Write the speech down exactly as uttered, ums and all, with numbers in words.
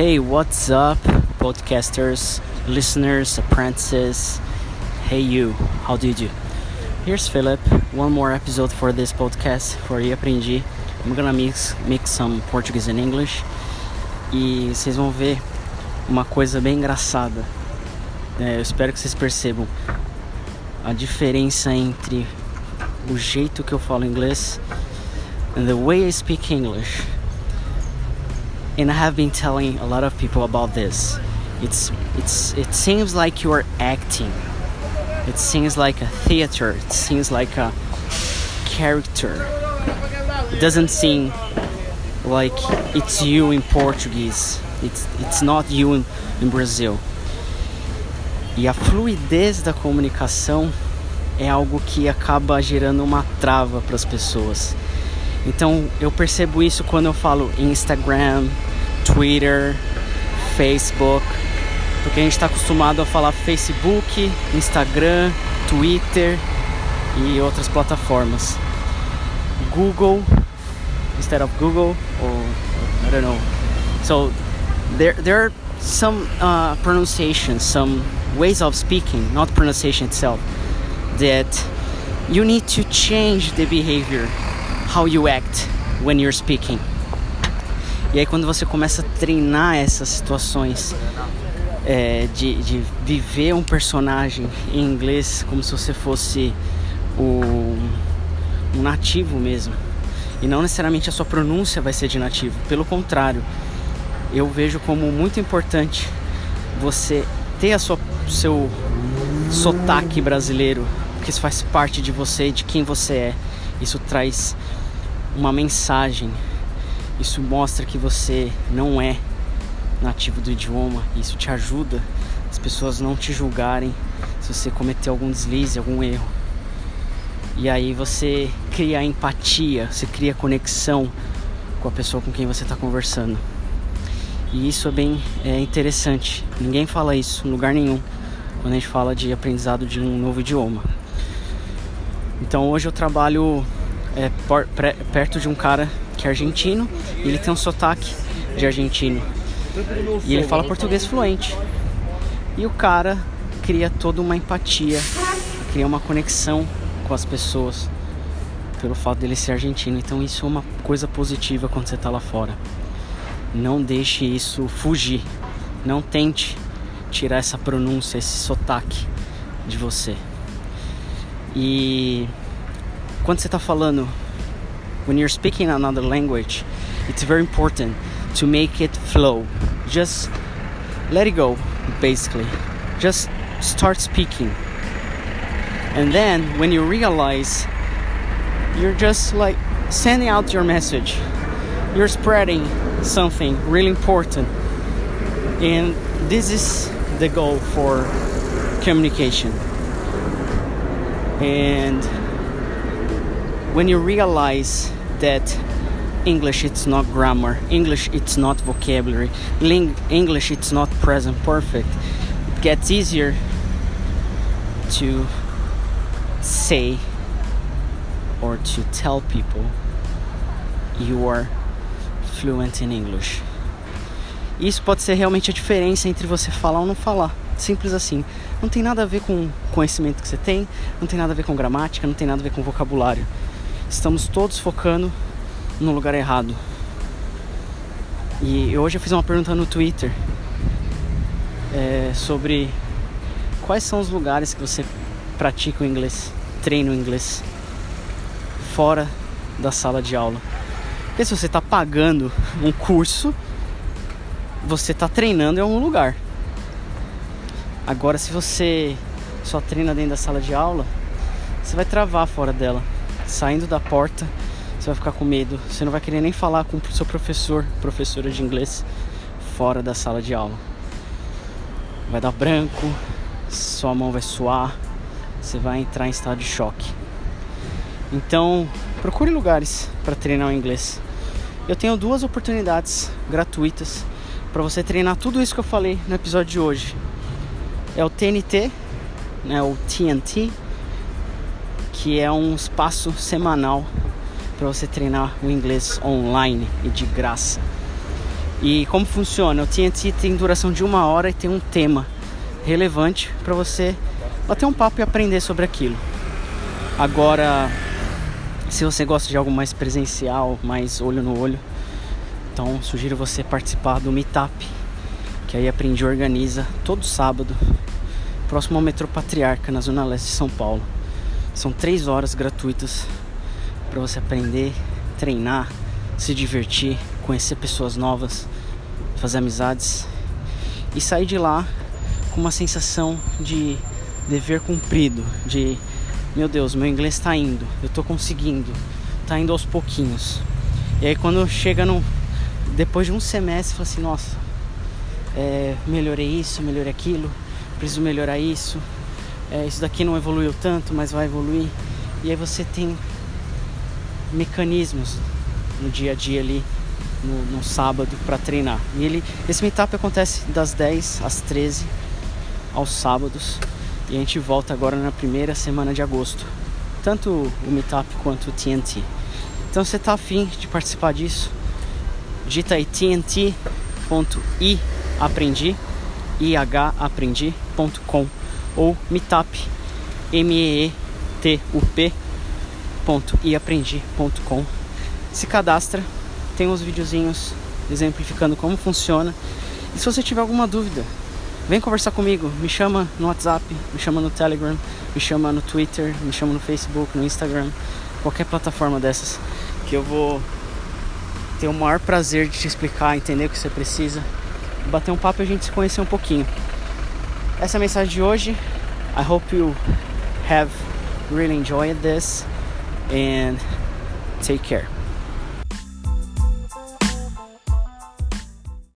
Hey, what's up, podcasters, listeners, apprentices? Hey you, how did you? Here's Philip, one more episode for this podcast for eu Aprendi. I'm gonna mix, mix some Portuguese and English. E vocês vão ver uma coisa bem engraçada. É, eu espero que vocês percebam a diferença entre o jeito que eu falo inglês and the way I speak English. And I have been telling a lot of people about this. It's it's it seems like you are acting. It seems like a theater. It seems like a character. It doesn't seem like it's you in Portuguese. It's it's not you in, in Brazil. E a fluidez da comunicação é algo que acaba gerando uma trava para as pessoas. Então eu percebo isso quando eu falo Instagram, Twitter, Facebook, porque a gente está acostumado a falar Facebook, Instagram, Twitter e outras plataformas. Google, instead of Google, or I don't know. So there there are some uh, pronunciations, some ways of speaking, not pronunciation itself, that you need to change the behavior. How you act when you're speaking. E aí quando você começa a treinar essas situações é, de, de viver um personagem em inglês como se você fosse o, um nativo mesmo. E não necessariamente a sua pronúncia vai ser de nativo. Pelo contrário, eu vejo como muito importante você ter a sua, seu sotaque brasileiro, porque isso faz parte de você e de quem você é. Isso traz uma mensagem, isso mostra que você não é nativo do idioma, isso te ajuda as pessoas não te julgarem se você cometer algum deslize, algum erro. E aí você cria empatia, você cria conexão com a pessoa com quem você está conversando. E isso é bem é interessante, ninguém fala isso em lugar nenhum quando a gente fala de aprendizado de um novo idioma. Então hoje eu trabalho é, por, pre, perto de um cara que é argentino e ele tem um sotaque de argentino. E ele fala português fluente. E o cara cria toda uma empatia, cria uma conexão com as pessoas pelo fato dele ser argentino. Então isso é uma coisa positiva quando você está lá fora. Não deixe isso fugir. Não tente tirar essa pronúncia, esse sotaque de você. E quando você está falando, when you're speaking another language, it's very important to make it flow. Just let it go, basically. Just start speaking. And then, when you realize, you're just like sending out your message. You're spreading something really important. And this is the goal for communication. And when you realize that English it's not grammar, English it's not vocabulary, Ling- English it's not present perfect, it gets easier to say or to tell people you are fluent in English. Isso pode ser realmente a diferença entre você falar ou não falar. Simples assim. Não tem nada a ver com o conhecimento que você tem, não tem nada a ver com gramática, não tem nada a ver com vocabulário. Estamos todos focando no lugar errado. E hoje eu fiz uma pergunta no Twitter é, sobre quais são os lugares que você pratica o inglês, treina o inglês fora da sala de aula. Porque se você está pagando um curso, você está treinando em algum lugar. Agora, se você só treina dentro da sala de aula, você vai travar fora dela. Saindo da porta, você vai ficar com medo. Você não vai querer nem falar com o seu professor, professora de inglês, fora da sala de aula. Vai dar branco, sua mão vai suar, você vai entrar em estado de choque. Então, procure lugares para treinar o inglês. Eu tenho duas oportunidades gratuitas para você treinar tudo isso que eu falei no episódio de hoje. É o T N T, né, o T N T, que é um espaço semanal para você treinar o inglês online e de graça. E como funciona? O T N T tem duração de uma hora e tem um tema relevante para você bater um papo e aprender sobre aquilo. Agora, se você gosta de algo mais presencial, mais olho no olho, então sugiro você participar do Meetup, que aí Aprendi organiza todo sábado, próximo ao Metrô Patriarca, na Zona Leste de São Paulo. São três horas gratuitas para você aprender, treinar, se divertir, conhecer pessoas novas, fazer amizades e sair de lá com uma sensação de dever cumprido, de meu Deus, meu inglês está indo, eu estou conseguindo, está indo aos pouquinhos. E aí quando chega no, depois de um semestre, fala assim, nossa, é, melhorei isso, melhorei aquilo, preciso melhorar isso, é, isso daqui não evoluiu tanto, mas vai evoluir. E aí você tem mecanismos no dia a dia ali, no, no sábado, para treinar. E ele, esse meetup acontece das dez às treze, aos sábados. E a gente volta agora na primeira semana de agosto. Tanto o Meetup quanto o T N T. Então, se você está afim de participar disso, digita aí T N T ponto i aprendi, i h aprendi ponto com, ou Meetup, m e e t u p ponto i aprendi ponto com. Se cadastra, tem uns videozinhos exemplificando como funciona. E se você tiver alguma dúvida, vem conversar comigo, me chama no WhatsApp, me chama no Telegram, me chama no Twitter, me chama no Facebook, no Instagram, qualquer plataforma dessas, que eu vou ter o maior prazer de te explicar, entender o que você precisa, bater um papo e a gente se conhecer um pouquinho. Essa é a mensagem de hoje. I hope you have really enjoyed this and take care.